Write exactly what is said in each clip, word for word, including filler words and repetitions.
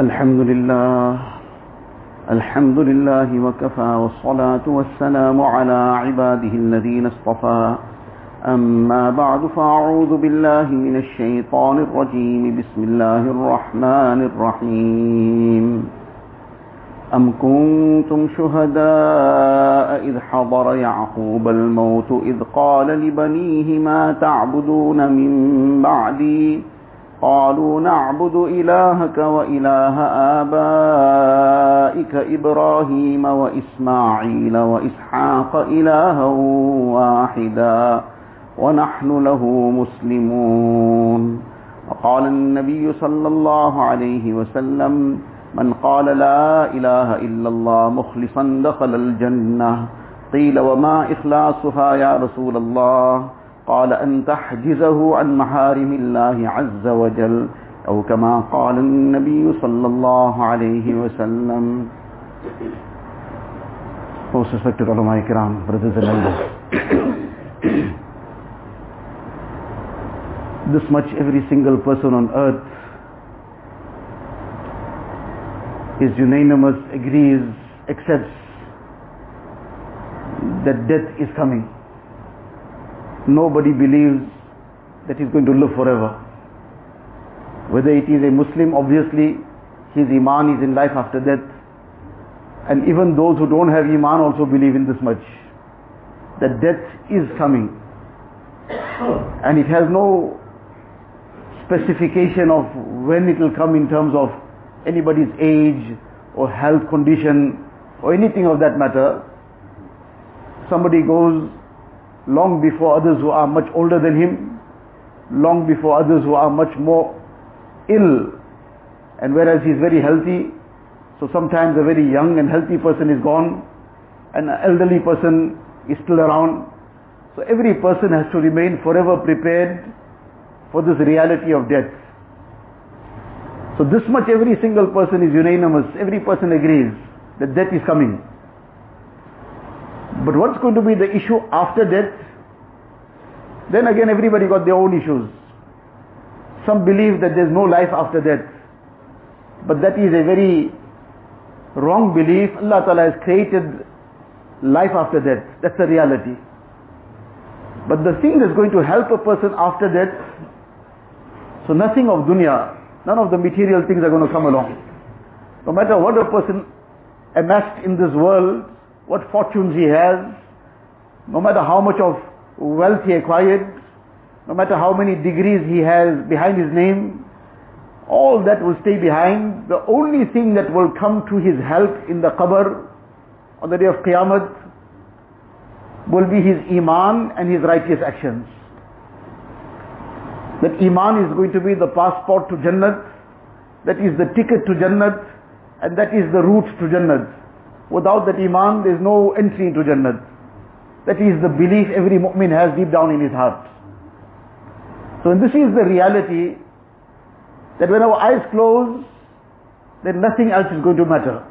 الحمد لله الحمد لله وكفى والصلاة والسلام على عباده الذين اصطفى أما بعد فأعوذ بالله من الشيطان الرجيم بسم الله الرحمن الرحيم أم كنتم شهداء إذ حضر يعقوب الموت إذ قال لبنيه ما تعبدون من بعدي قالوا نعبد إلهك وإله آبائك إبراهيم وإسماعيل وإسحاق إلها واحدا ونحن له مسلمون وقال النبي صلى الله عليه وسلم من قال لا إله إلا الله مخلصا دخل الجنة قيل وما إخلاصها يا رسول الله قال أن تحجزه عن محارم الله عز وجل أو كما قال النبي صلى الله عليه وسلم. Most respected ulama kiram, brothers and elders, this much every single person on earth is unanimous, agrees, accepts that death is coming. Nobody believes that he's going to live forever. Whether it is a Muslim, obviously his iman is in life after death, and even those who don't have iman also believe in this much, that death is coming, and it has no specification of when it will come in terms of anybody's age or health condition or anything of that matter. Somebody goes long before others who are much older than him, long before others who are much more ill, and whereas he's very healthy, so sometimes a very young and healthy person is gone and an elderly person is still around. So every person has to remain forever prepared for this reality of death. So this much every single person is unanimous, every person agrees that death is coming. But what's going to be the issue after death? Then again, everybody got their own issues. Some believe that there's no life after death, but that is a very wrong belief. Allah Ta'ala has created life after death, that's the reality. But the thing that's going to help a person after death, so nothing of dunya, none of the material things are going to come along. No matter what a person amassed in this world, what fortunes he has, no matter how much of wealth he acquired, no matter how many degrees he has behind his name, all that will stay behind. The only thing that will come to his help in the qabr on the day of qiyamah will be his iman and his righteous actions. That iman is going to be the passport to Jannat, that is the ticket to Jannat, and that is the route to Jannat. Without that iman, there is no entry into Jannat. That is the belief every mu'min has deep down in his heart. So this is the reality, that when our eyes close, then nothing else is going to matter.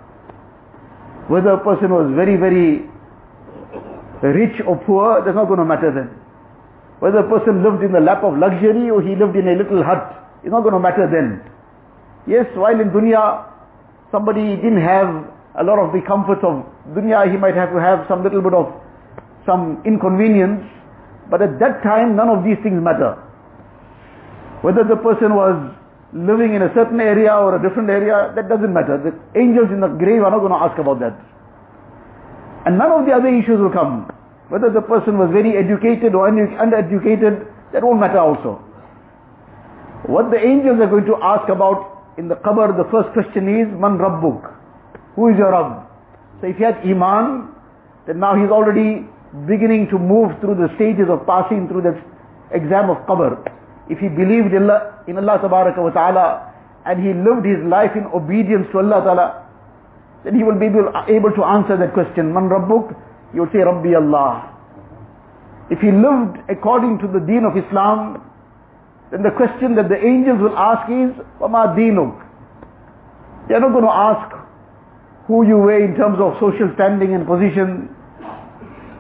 Whether a person was very, very rich or poor, that's not going to matter then. Whether a person lived in the lap of luxury or he lived in a little hut, it's not going to matter then. Yes, while in dunya, somebody didn't have a lot of the comforts of dunya, he might have to have some little bit of some inconvenience, but at that time, none of these things matter. Whether the person was living in a certain area or a different area, that doesn't matter. The angels in the grave are not going to ask about that. And none of the other issues will come. Whether the person was very educated or undereducated, that won't matter also. What the angels are going to ask about in the qabr, the first question is, Man Rabbuk? Who is your Rabb? So if he had iman, then now he's already beginning to move through the stages of passing through that exam of qabr. If he believed in Allah, in Allah Tabaraka wa Ta'ala, and he lived his life in obedience to Allah Ta'ala, then he will be able to answer that question, Man Rabbuk? He would say, Rabbi Allah. If he lived according to the deen of Islam, then the question that the angels will ask is, Wama Deenuk? They are not going to ask who you were in terms of social standing and position,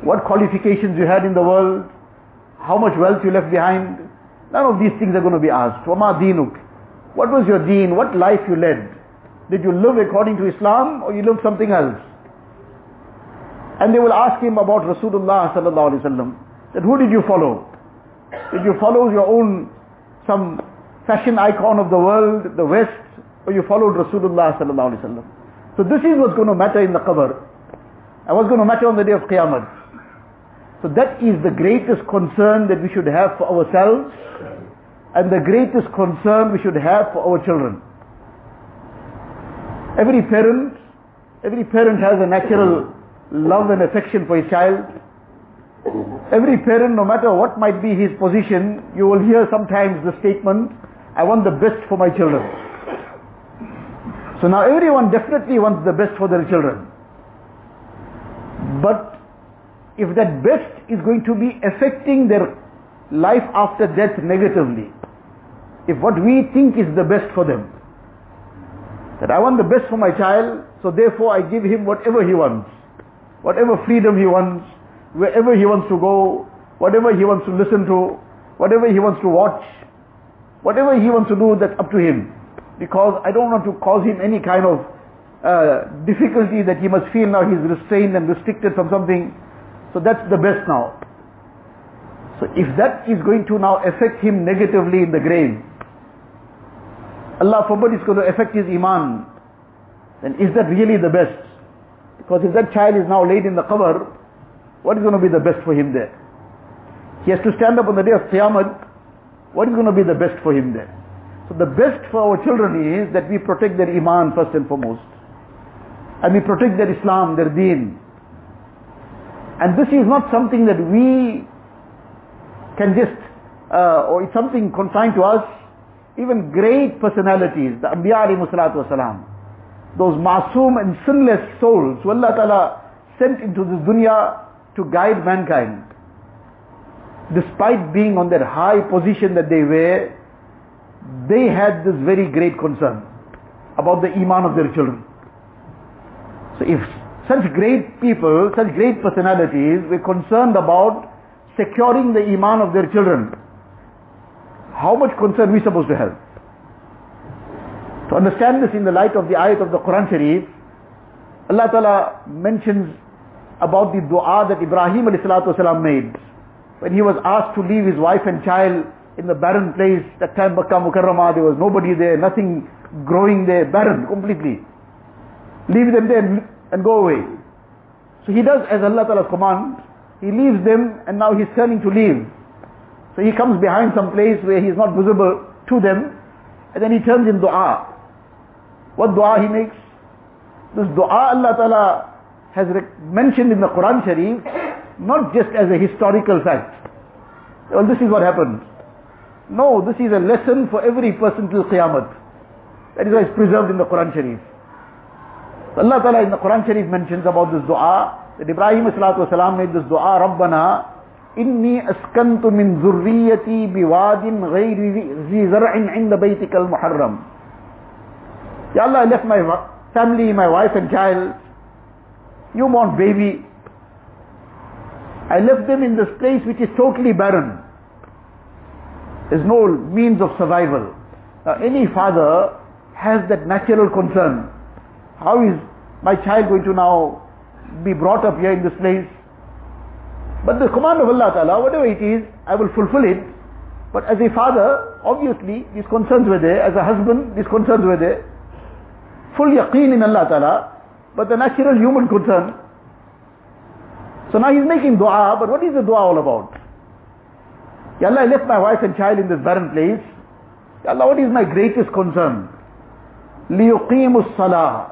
what qualifications you had in the world, how much wealth you left behind. None of these things are going to be asked. Wama Deenuk? What was your deen? What life you led? Did you live according to Islam or you lived something else? And they will ask him about Rasulullah sallallahu alaihi wasallam, that who did you follow? Did you follow your own, some fashion icon of the world, the West, or you followed Rasulullah sallallahu alaihi wasallam? So this is what's going to matter in the qabr, and what's going to matter on the day of Qiyamah. So that is the greatest concern that we should have for ourselves, and the greatest concern we should have for our children. Every parent, every parent has a natural love and affection for his child. Every parent, no matter what might be his position, you will hear sometimes the statement, I want the best for my children. So now everyone definitely wants the best for their children. But if that best is going to be affecting their life after death negatively, if what we think is the best for them, that I want the best for my child, so therefore I give him whatever he wants, whatever freedom he wants, wherever he wants to go, whatever he wants to listen to, whatever he wants to watch, whatever he wants to do, that's up to him, because I don't want to cause him any kind of uh, difficulty that he must feel now he's restrained and restricted from something. So that's the best now. So if that is going to now affect him negatively in the grave, Allah forbid it's going to affect his iman, then is that really the best? Because if that child is now laid in the qabr, what is going to be the best for him there? He has to stand up on the day of Qiyamah, what is going to be the best for him there? So the best for our children is that we protect their iman first and foremost, and we protect their Islam, their deen. And this is not something that we can just, uh, or it's something consigned to us. Even great personalities, the Anbiya alayhi salatu wasalam, those masoom and sinless souls who Allah Ta'ala sent into this dunya to guide mankind, despite being on their high position that they were, they had this very great concern about the iman of their children. So if such great people, such great personalities were concerned about securing the iman of their children, how much concern are we supposed to have? To understand this in the light of the ayat of the Quran Sharif, Allah Ta'ala mentions about the dua that Ibrahim alayhi salam made when he was asked to leave his wife and child in the barren place. That time Makkah Mukarramah, there was nobody there, nothing growing there, barren completely. Leave them there and go away. So he does as Allah Ta'ala's command. He leaves them, and now he's turning to leave. So he comes behind some place where he is not visible to them, and then he turns in dua. What dua he makes? This dua Allah Ta'ala has mentioned in the Quran Sharif, not just as a historical fact. Well, this is what happened. No, this is a lesson for every person till Qiyamah. That is why it's preserved in the Quran Sharif. Allah Ta'ala in the Quran Sharif mentions about this dua, that Ibrahim made this dua, Rabbana إني أسكنت من ذريتي بواد غير ذي زرع عند بيتك المحرم. Ya Allah, I left my family, my wife and child, newborn baby. I left them in this place which is totally barren. There's no means of survival. Now, any father has that natural concern. How is my child going to now be brought up here in this place? But the command of Allah Ta'ala, whatever it is, I will fulfill it. But as a father, obviously, these concerns were there. As a husband, these concerns were there. Full yaqeen in Allah Ta'ala, but the natural human concern. So now he's making dua, but what is the dua all about? Ya Allah, I left my wife and child in this barren place. Ya Allah, what is my greatest concern? لِيُقِيمُ الصَّلَاةِ.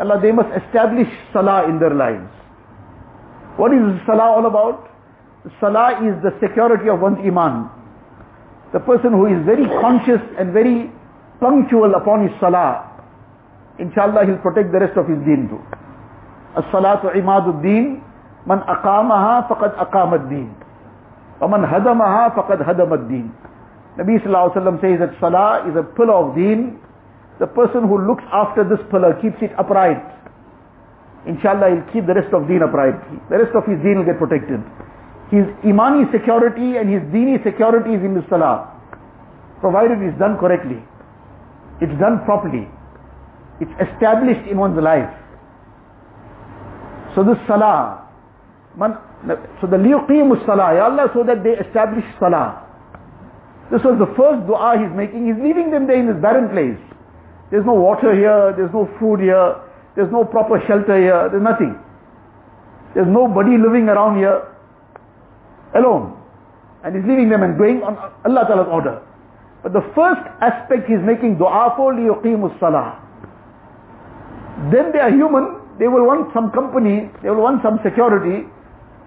Allah, they must establish salah in their lives. What is salah all about? Salah is the security of one's iman. The person who is very conscious and very punctual upon his salah, inshallah he'll protect the rest of his deen too. As-salatu imadud deen, man aqamaha faqad aqamad deen, wa man hadamaha faqad hadamad deen. Nabi sallallahu alaihi wasallam says that salah is a pillar of deen. The person who looks after this pillar, keeps it upright, inshallah he'll keep the rest of deen upright. The rest of his deen will get protected. His imani security and his deeni security is in the salah, provided it's done correctly, it's done properly, It's established in one's life. So this salah, man, so the liyuqimus salah, Ya Allah, so that they establish salah. This was the first dua he's making. He's leaving them there in this barren place. There's no water here, there's no food here, there's no proper shelter here, there's nothing. There's nobody living around here, alone. And he's leaving them and going on Allah Ta'ala's order. But the first aspect he's making dua for, liyuqimus salah. Then they are human, they will want some company, they will want some security.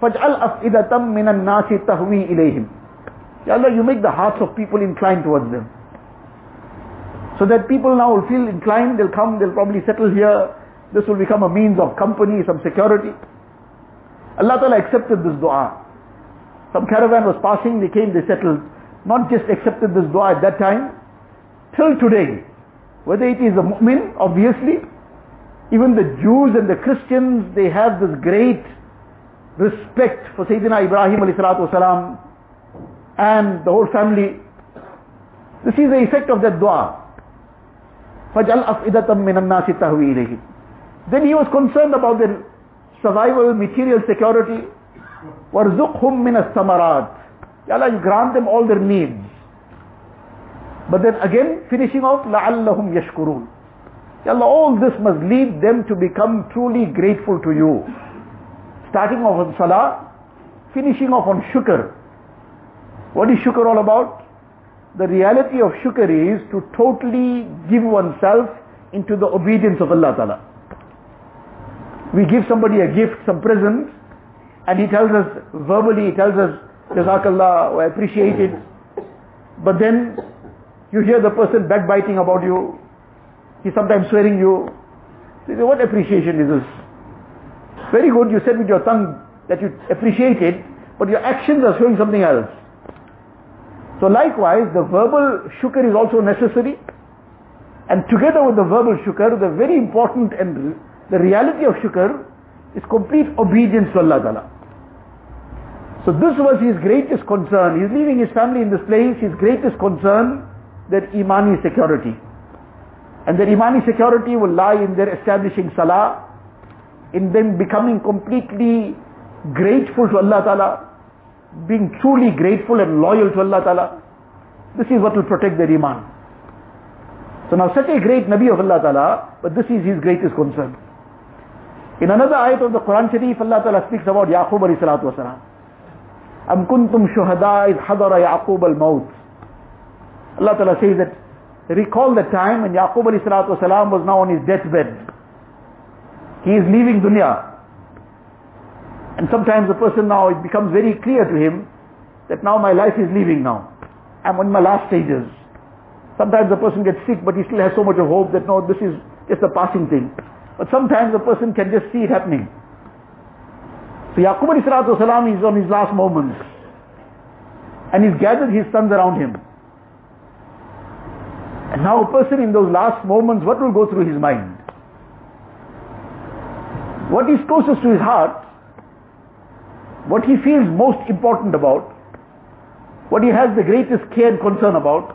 فَجْعَلْ أَفْئِدَةً مِنَ النَّاسِ تَهْوِي إِلَيْهِمْ. Ya Allah, you make the hearts of people inclined towards them. So that people now will feel inclined, they'll come, they'll probably settle here. This will become a means of company, some security. Allah Ta'ala accepted this dua. Some caravan was passing, they came, they settled. Not just accepted this dua at that time, till today. Whether it is a mu'min, obviously, even the Jews and the Christians, they have this great respect for Sayyidina Ibrahim alayhi salatu wasalam and the whole family. This is the effect of that dua. فَجْعَلْ أَفْئِدَةً مِنَ النَّاسِ تَهْوِي إِلَيْهِ. Then he was concerned about their survival, material security. وَرْزُقْهُمْ مِنَ الثَّمَرَاتِ. Ya Allah, you grant them all their needs. But then again, finishing off, لَعَلَّهُمْ يَشْكُرُونَ. Ya Allah, all this must lead them to become truly grateful to you. Starting off on salah, finishing off on shukr. What is shukr all about? The reality of shukr is to totally give oneself into the obedience of Allah Ta'ala. We give somebody a gift, some present, and he tells us verbally, he tells us, Jazakallah, I appreciate it. But then you hear the person backbiting about you. He's sometimes swearing you. You say, what appreciation is this? Very good, you said with your tongue that you appreciate it, but your actions are showing something else. So likewise, the verbal shukr is also necessary. And together with the verbal shukr, the very important and the reality of shukr is complete obedience to Allah Ta'ala. So this was his greatest concern. He's leaving his family in this place. His greatest concern, their imani security. And their imani security will lie in their establishing salah, in them becoming completely grateful to Allah Ta'ala, being truly grateful and loyal to Allah Ta'ala. This is what will protect their iman. So now such a great Nabi of Allah Ta'ala, but this is his greatest concern. In another ayat of the Quran Sharif, Allah Ta'ala speaks about Yaqub alayhi salatu wasalam. أَمْ كُنْتُمْ شُهَدَاءَ إِذْ حَضَرَ يَعْقُوبَ الْمَوْتِ. Allah Ta'ala says that, recall the time when Yaqub alayhi salatu wasalam was now on his deathbed. He is leaving dunya. And sometimes the person now, it becomes very clear to him that now my life is leaving now. I'm on my last stages. Sometimes the person gets sick, but he still has so much of hope that no, this is just a passing thing. But sometimes the person can just see it happening. So Yaqub alayhi salatu wasalam is on his last moments, and he's gathered his sons around him. And now a person in those last moments, what will go through his mind? What is closest to his heart, what he feels most important about, what he has the greatest care and concern about,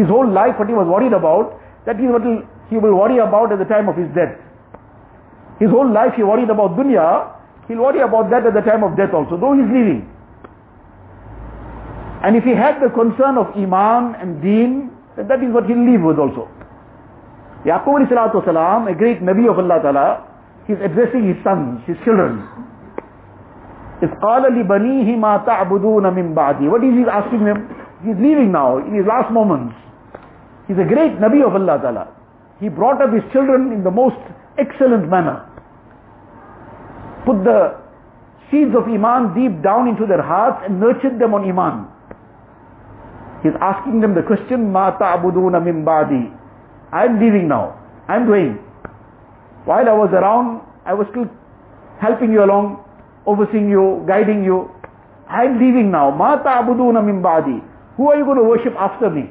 his whole life, what he was worried about, that is what he will worry about at the time of his death. His whole life he worried about dunya, he'll worry about that at the time of death also, though he's leaving. And if he had the concern of iman and deen, then that is what he'll leave with also. Yaqub alayhi salatu wasalam, a great Nabi of Allah Ta'ala, he's addressing his sons, his children. If qala li banihi ma ta'buduna min ba'di. What is he asking them? He's leaving now, in his last moments. He's a great Nabi of Allah Ta'ala. He brought up his children in the most excellent manner. Put the seeds of iman deep down into their hearts and nurtured them on iman. He's asking them the question, ma ta'buduna min ba'di. I'm leaving now. I'm going. While I was around, I was still helping you along, overseeing you, guiding you. I'm leaving now. Ma ta'buduna min ba'di. Who are you going to worship after me?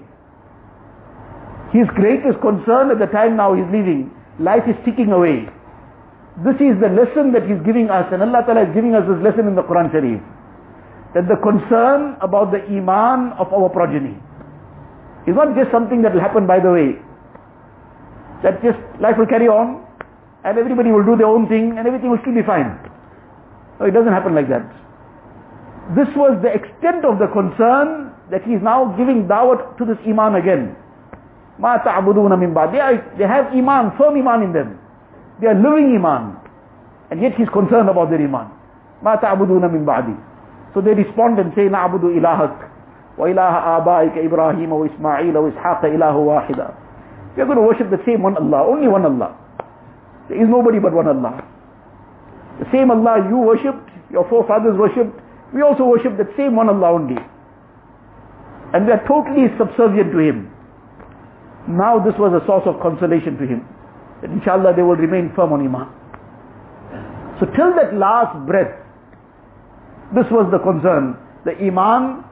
His greatest concern at the time now he's leaving. Life is ticking away. This is the lesson that he's giving us, and Allah Ta'ala is giving us this lesson in the Quran Sharif, that the concern about the iman of our progeny is not just something that will happen by the way. that just life will carry on and everybody will do their own thing and everything will still be fine. No, it doesn't happen like that. This was the extent of the concern that he's now giving da'wah to this iman again. Ma ta'buduna min ba'd. They are, they have iman, firm iman in them. They are living iman. And yet he's concerned about their iman. Ma ta'buduna min ba'di. So they respond and say, na'budu ilahak wa ilaha abaika Ibrahim wa Ismail wa Ishaqa ilahu wahida. We are going to worship the same one Allah, only one Allah. There is nobody but one Allah. The same Allah you worshipped, your forefathers worshipped, we also worship that same one Allah only. And we are totally subservient to Him. Now this was a source of consolation to him, that inshallah they will remain firm on iman. So till that last breath, this was the concern, the iman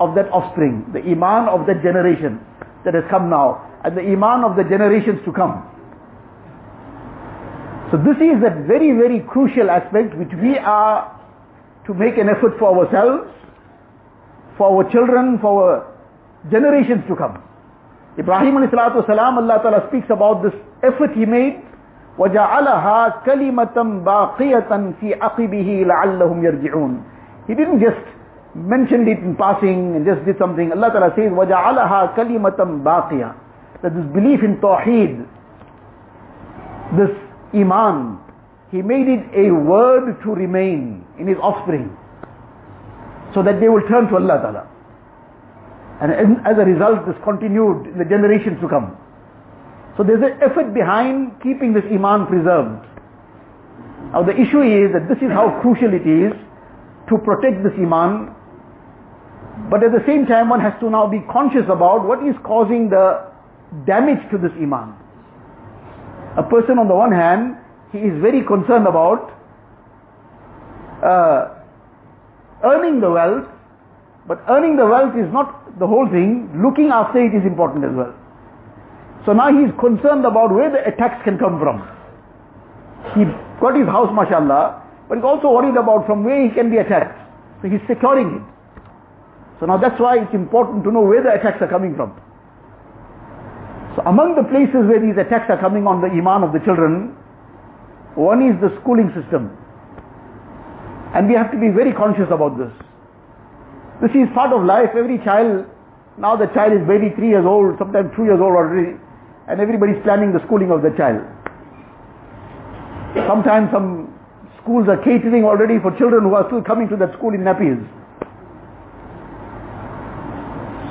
of that offspring, the iman of that generation that has come now, and the iman of the generations to come. So this is that very very crucial aspect which we are to make an effort for ourselves, for our children, for our generations to come. Ibrahim alayhi salatu wasalam, Allah Ta'ala speaks about this effort he made. وَجَعَلَهَا كَلِمَةً بَاقِيَةً فِي عَقِبِهِ لَعَلَّهُمْ يَرْجِعُونَ. He didn't just mention it in passing and just did something. Allah Ta'ala says, وَجَعَلَهَا كَلِمَةً بَاقِيَةً. That this belief in Tawheed, this Iman, He made it a word to remain in His offspring, so that they will turn to Allah Ta'ala. And as a result, this continued in the generations to come. So there's an effort behind keeping this iman preserved. Now the issue is that this is how crucial it is to protect this iman. But at the same time, one has to now be conscious about what is causing the damage to this iman. A person on the one hand, he is very concerned about uh, earning the wealth. But earning the wealth is not the whole thing. Looking after it is important as well. So now he is concerned about where the attacks can come from. He got his house, mashallah, but he's also worried about from where he can be attacked. So he's securing it. So now that's why it's important to know where the attacks are coming from. So among the places where these attacks are coming on the iman of the children, one is the schooling system. And we have to be very conscious about this. This is part of life. Every child, now the child is maybe three years old, sometimes two years old already, and everybody's planning the schooling of the child. Sometimes some schools are catering already for children who are still coming to that school in nappies.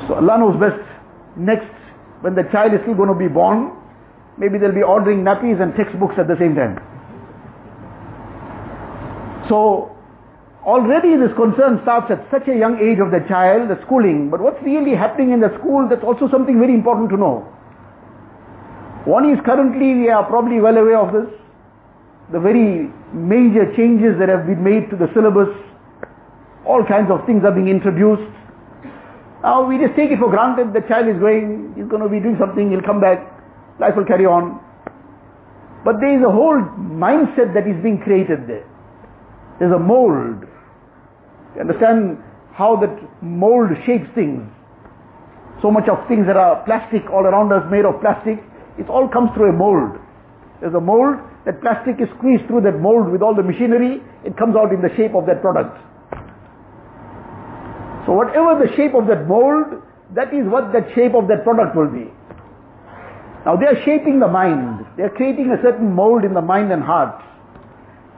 So Allah knows best. Next, when the child is still going to be born, maybe they'll be ordering nappies and textbooks at the same time. So already this concern starts at such a young age of the child, the schooling. But what's really happening in the school, that's also something very important to know. One is currently, we are probably well aware of this, the very major changes that have been made to the syllabus. All kinds of things are being introduced. Now we just take it for granted the child is going, he's going to be doing something, he'll come back, life will carry on. But there is a whole mindset that is being created there. There's a mold. You understand how that mold shapes things. So much of things that are plastic all around us, made of plastic, it all comes through a mold. There's a mold, that plastic is squeezed through that mold with all the machinery, it comes out in the shape of that product. So whatever the shape of that mold, that is what that shape of that product will be. Now they are shaping the mind. They are creating a certain mold in the mind and heart.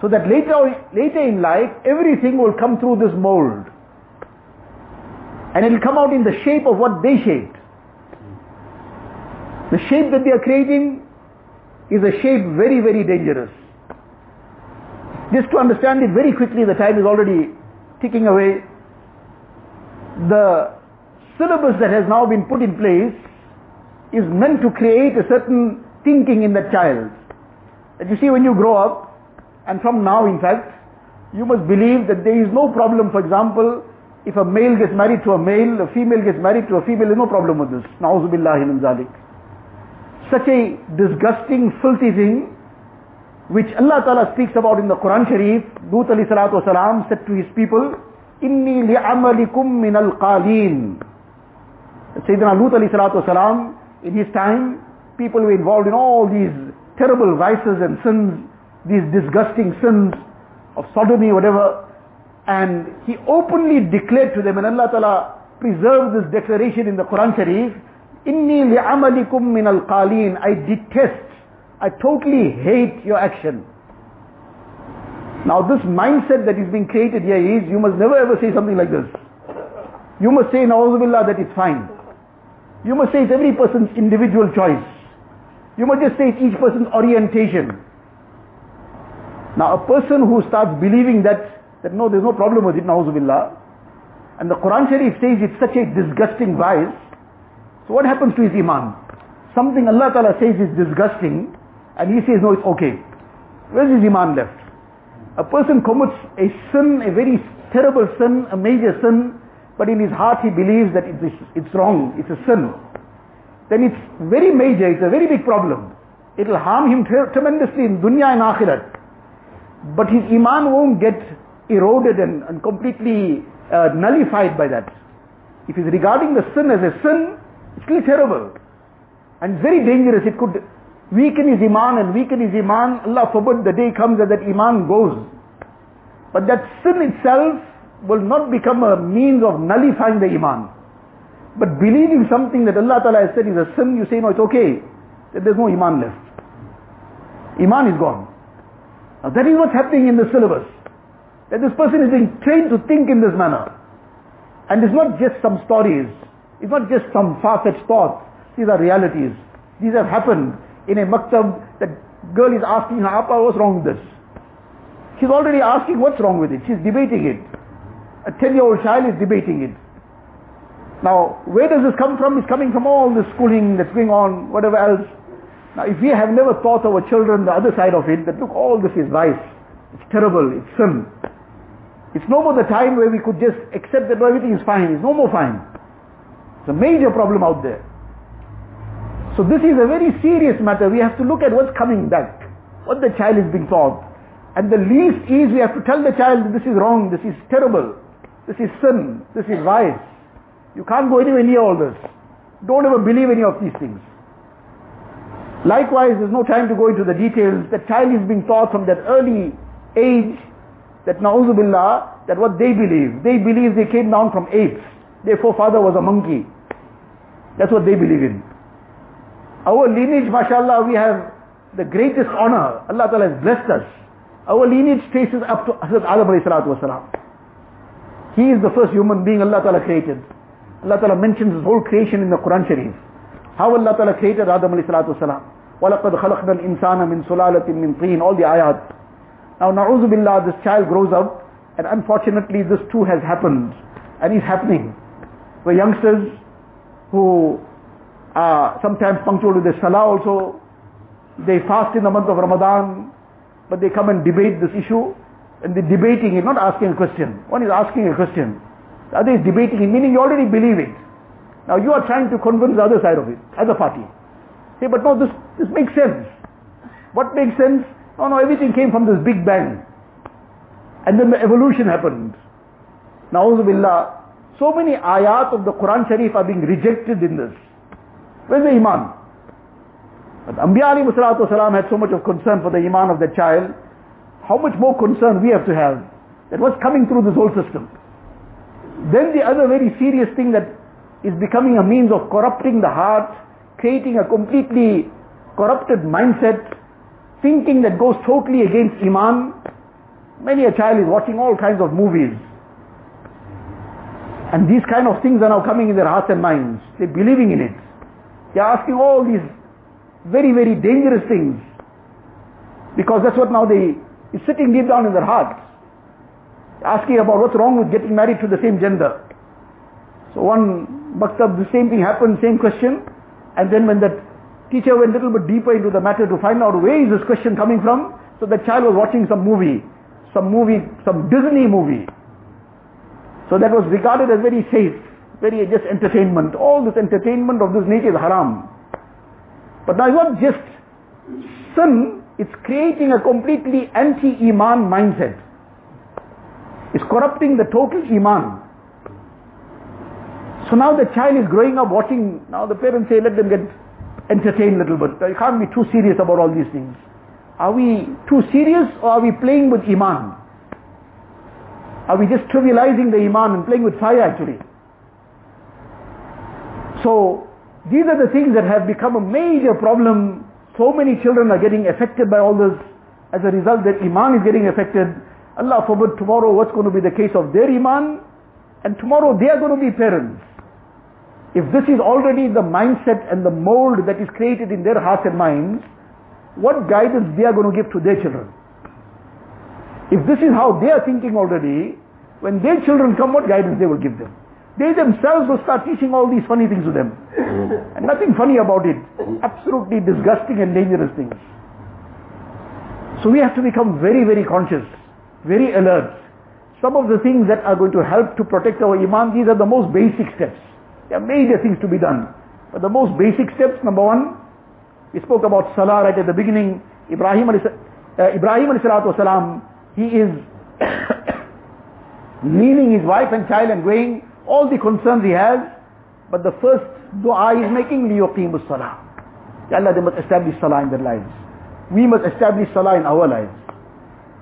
So that later, later in life, everything will come through this mold. And it will come out in the shape of what they shaped. The shape that they are creating is a shape very, very dangerous. Just to understand it very quickly, the time is already ticking away. The syllabus that has now been put in place is meant to create a certain thinking in the child. That you see, when you grow up, and from now in fact, you must believe that there is no problem. For example, if a male gets married to a male, a female gets married to a female, there is no problem with this. Na'udhu billahi min zalik. Such a disgusting, filthy thing, which Allah Ta'ala speaks about in the Quran Sharif. Lut alayhi salatu wasalam said to his people, Inni li'amalikum min al-qaleen. Sayyidina Lut alayhi salatu wasalam, in his time, people were involved in all these terrible vices and sins, these disgusting sins of sodomy, whatever. And he openly declared to them, and Allah Ta'ala preserved this declaration in the Quran Sharif, Inni li'amalikum min al-qaleen, I detest, I totally hate your action. Now this mindset that is being created here is, you must never ever say something like this. You must say, Na'udhu Billah, that it's fine. You must say it's every person's individual choice. You must just say it's each person's orientation. Now a person who starts believing that, that no, there's no problem with it, Na'udhu Billah, and the Quran Sharif says it's such a disgusting vice, so what happens to his iman? Something Allah Ta'ala says is disgusting, and he says, no, it's okay. Where's his iman left? A person commits a sin, a very terrible sin, a major sin, but in his heart he believes that it's, it's wrong, it's a sin. Then it's very major, it's a very big problem. It'll harm him tremendously in dunya and akhirat. But his iman won't get eroded and, and completely uh, nullified by that. If he's regarding the sin as a sin, it's still terrible and very dangerous. It could weaken his iman and weaken his iman. Allah forbid the day comes that that iman goes. But that sin itself will not become a means of nullifying the iman. But believing something that Allah Ta'ala has said is a sin, you say, no, it's okay. There's no iman left. Iman is gone. Now that is what's happening in the syllabus. That this person is being trained to think in this manner. And it's not just some stories. It's not just some far-fetched thoughts. These are realities. These have happened. In a maktab, that girl is asking her Appa, what's wrong with this? She's already asking what's wrong with it. She's debating it. A ten-year-old child is debating it. Now, where does this come from? It's coming from all the schooling that's going on, whatever else. Now, if we have never taught our children the other side of it, that look, all this is vice, it's terrible, it's sin. It's no more the time where we could just accept that everything is fine. It's no more fine. It's a major problem out there. So this is a very serious matter. We have to look at what's coming back, what the child is being taught. And the least is we have to tell the child, this is wrong, this is terrible, this is sin, this is vice. You can't go anywhere near all this. Don't ever believe any of these things. Likewise, there's no time to go into the details. The child is being taught from that early age that na'udhu billah, that what they believe. They believe they came down from apes. Their forefather was a monkey. That's what they believe in. Our lineage, mashallah, we have the greatest honor. Allah Ta'ala has blessed us. Our lineage traces up to Hazrat Adam alayhi salatu wasalam. He is the first human being Allah Ta'ala created. Allah Ta'ala mentions his whole creation in the Quran Sharif. How Allah Ta'ala created Adam alayhi salatu wasalam. وَلَقَدْ خَلَقْنَا الْإِنسَانَ مِنْ سُلَالَةٍ مِنْ طِينٍ. All the ayat. Now, na'uzu billah, this child grows up, and unfortunately this too has happened, and is happening. Where youngsters who are sometimes punctual with their salah also, they fast in the month of Ramadan, but they come and debate this issue, and they're debating it, not asking a question. One is asking a question, the other is debating it, meaning you already believe it. Now you are trying to convince the other side of it, other party. Say, but no, this, this makes sense. What makes sense? No, no, everything came from this Big Bang. And then the evolution happened. Na'udhu billah. So many ayat of the Quran Sharif are being rejected in this. Where's the iman? But Anbiya alayhi salatu wasalam had so much of concern for the iman of the child. How much more concern we have to have that what's coming through this whole system. Then the other very serious thing that is becoming a means of corrupting the heart, creating a completely corrupted mindset, thinking that goes totally against iman. Many a child is watching all kinds of movies. And these kind of things are now coming in their hearts and minds. They're believing in it. They're asking all these very, very dangerous things. Because that's what now they is sitting deep down in their hearts. Asking about what's wrong with getting married to the same gender. So one maktab, the same thing happened, same question. And then when that teacher went a little bit deeper into the matter to find out where is this question coming from, so the child was watching some movie, some movie, some Disney movie. So that was regarded as very safe, very just entertainment. All this entertainment of this nature is haram. But now it's not just sin, it's creating a completely anti-Iman mindset. It's corrupting the total Iman. So now the child is growing up watching, now the parents say let them get entertain a little bit. You can't be too serious about all these things. Are we too serious, or are we playing with iman? Are we just trivializing the iman and playing with fire actually? So these are the things that have become a major problem. So many children are getting affected by all this. As a result, their iman is getting affected. Allah forbid tomorrow what's going to be the case of their iman, and tomorrow they are going to be parents. If this is already the mindset and the mold that is created in their hearts and minds, what guidance they are going to give to their children? If this is how they are thinking already, when their children come, what guidance they will give them? They themselves will start teaching all these funny things to them. And nothing funny about it. Absolutely disgusting and dangerous things. So we have to become very, very conscious, very alert. Some of the things that are going to help to protect our iman, these are the most basic steps. There are major things to be done, but the most basic steps, number one, we spoke about salah right at the beginning. Ibrahim alayhi uh, Ibrahim alayhi salatu wasalam, he is leaving his wife and child and going, all the concerns he has, but the first dua is making, liyuqimus salah. Ya Allah, they must establish salah in their lives. We must establish salah in our lives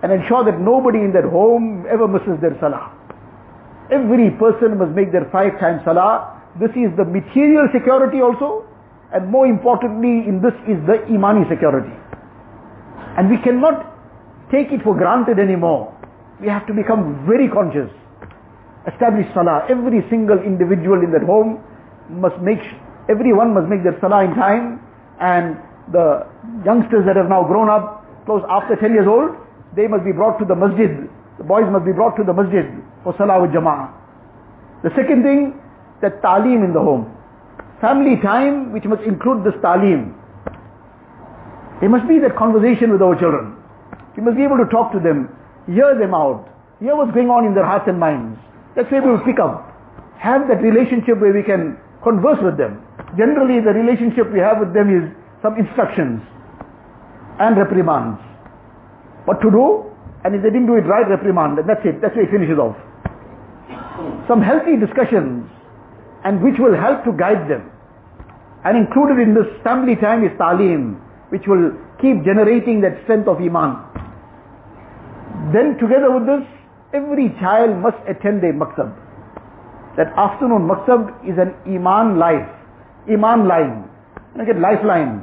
and ensure that nobody in their home ever misses their salah. Every person must make their five times salah. This is the material security also, and more importantly in this is the imani security. And we cannot take it for granted anymore. We have to become very conscious. Establish salah. Every single individual in that home must make, everyone must make their salah in time. And the youngsters that have now grown up, close after ten years old, they must be brought to the masjid. The boys must be brought to the masjid for salah with jama'ah. The second thing, that ta'aleem in the home. Family time, which must include this ta'aleem. There must be that conversation with our children. We must be able to talk to them, hear them out, hear what's going on in their hearts and minds. That's where we will pick up. Have that relationship where we can converse with them. Generally, the relationship we have with them is some instructions and reprimands. What to do, and if they didn't do it right, reprimand, and that's it. That's where it finishes off. Some healthy discussions, and which will help to guide them. And included in this family time is ta'aleem, which will keep generating that strength of iman. Then together with this, every child must attend a maktab. That afternoon maktab is an iman life, iman line. You get lifeline.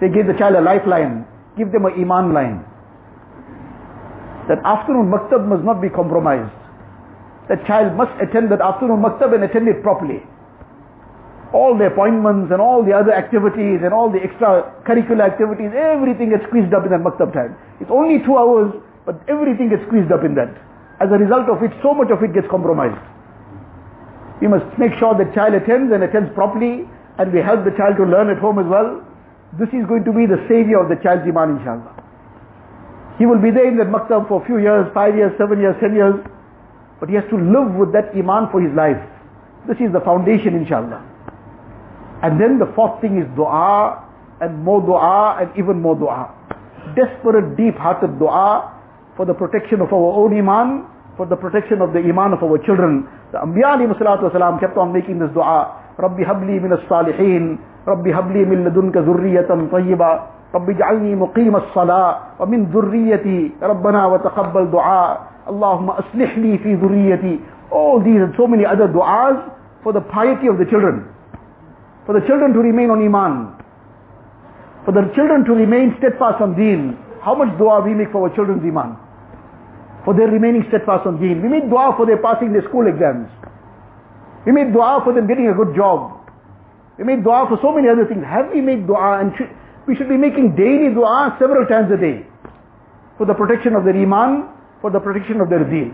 Say, give the child a lifeline, give them an iman line. That afternoon maktab must not be compromised. That child must attend that afternoon maktab and attend it properly. All the appointments and all the other activities and all the extra curricular activities, everything gets squeezed up in that maktab time. It's only two hours, but everything gets squeezed up in that. As a result of which, so much of it gets compromised. We must make sure that child attends and attends properly, and we help the child to learn at home as well. This is going to be the savior of the child's iman, inshallah. He will be there in that maktab for a few years, five years, seven years, ten years, but he has to live with that iman for his life. This is the foundation, inshallah. And then the fourth thing is dua, and more dua, and even more dua. Desperate, deep-hearted dua for the protection of our own iman, for the protection of the iman of our children. The Anbiya alayhi salatu wasalam kept on making this dua. Rabbi habli min as-salihin, Rabbi habli min ladunka zurriyatan tayyiba, Rabbi ja'alni muqim as-salah, wa min zurriyati, Rabbana wa taqabbal dua. Allahumma aslih li fi zurriyati. All these and so many other du'as for the piety of the children, for the children to remain on iman, for the children to remain steadfast on deen. How much du'a we make for our children's iman, for their remaining steadfast on deen. We make du'a for their passing their school exams. We make du'a for them getting a good job. We make du'a for so many other things. Have we made du'a? And sh- we should be making daily du'a several times a day for the protection of their iman, for the protection of their deen.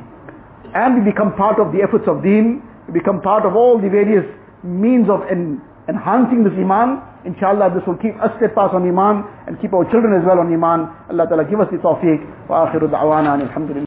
And we become part of the efforts of deen, we become part of all the various means of en- enhancing this iman. Inshallah, this will keep us steadfast on iman and keep our children as well on iman. Allah Ta'ala give us the tawfiq. Wa akhiru da'wana alhamdulillah.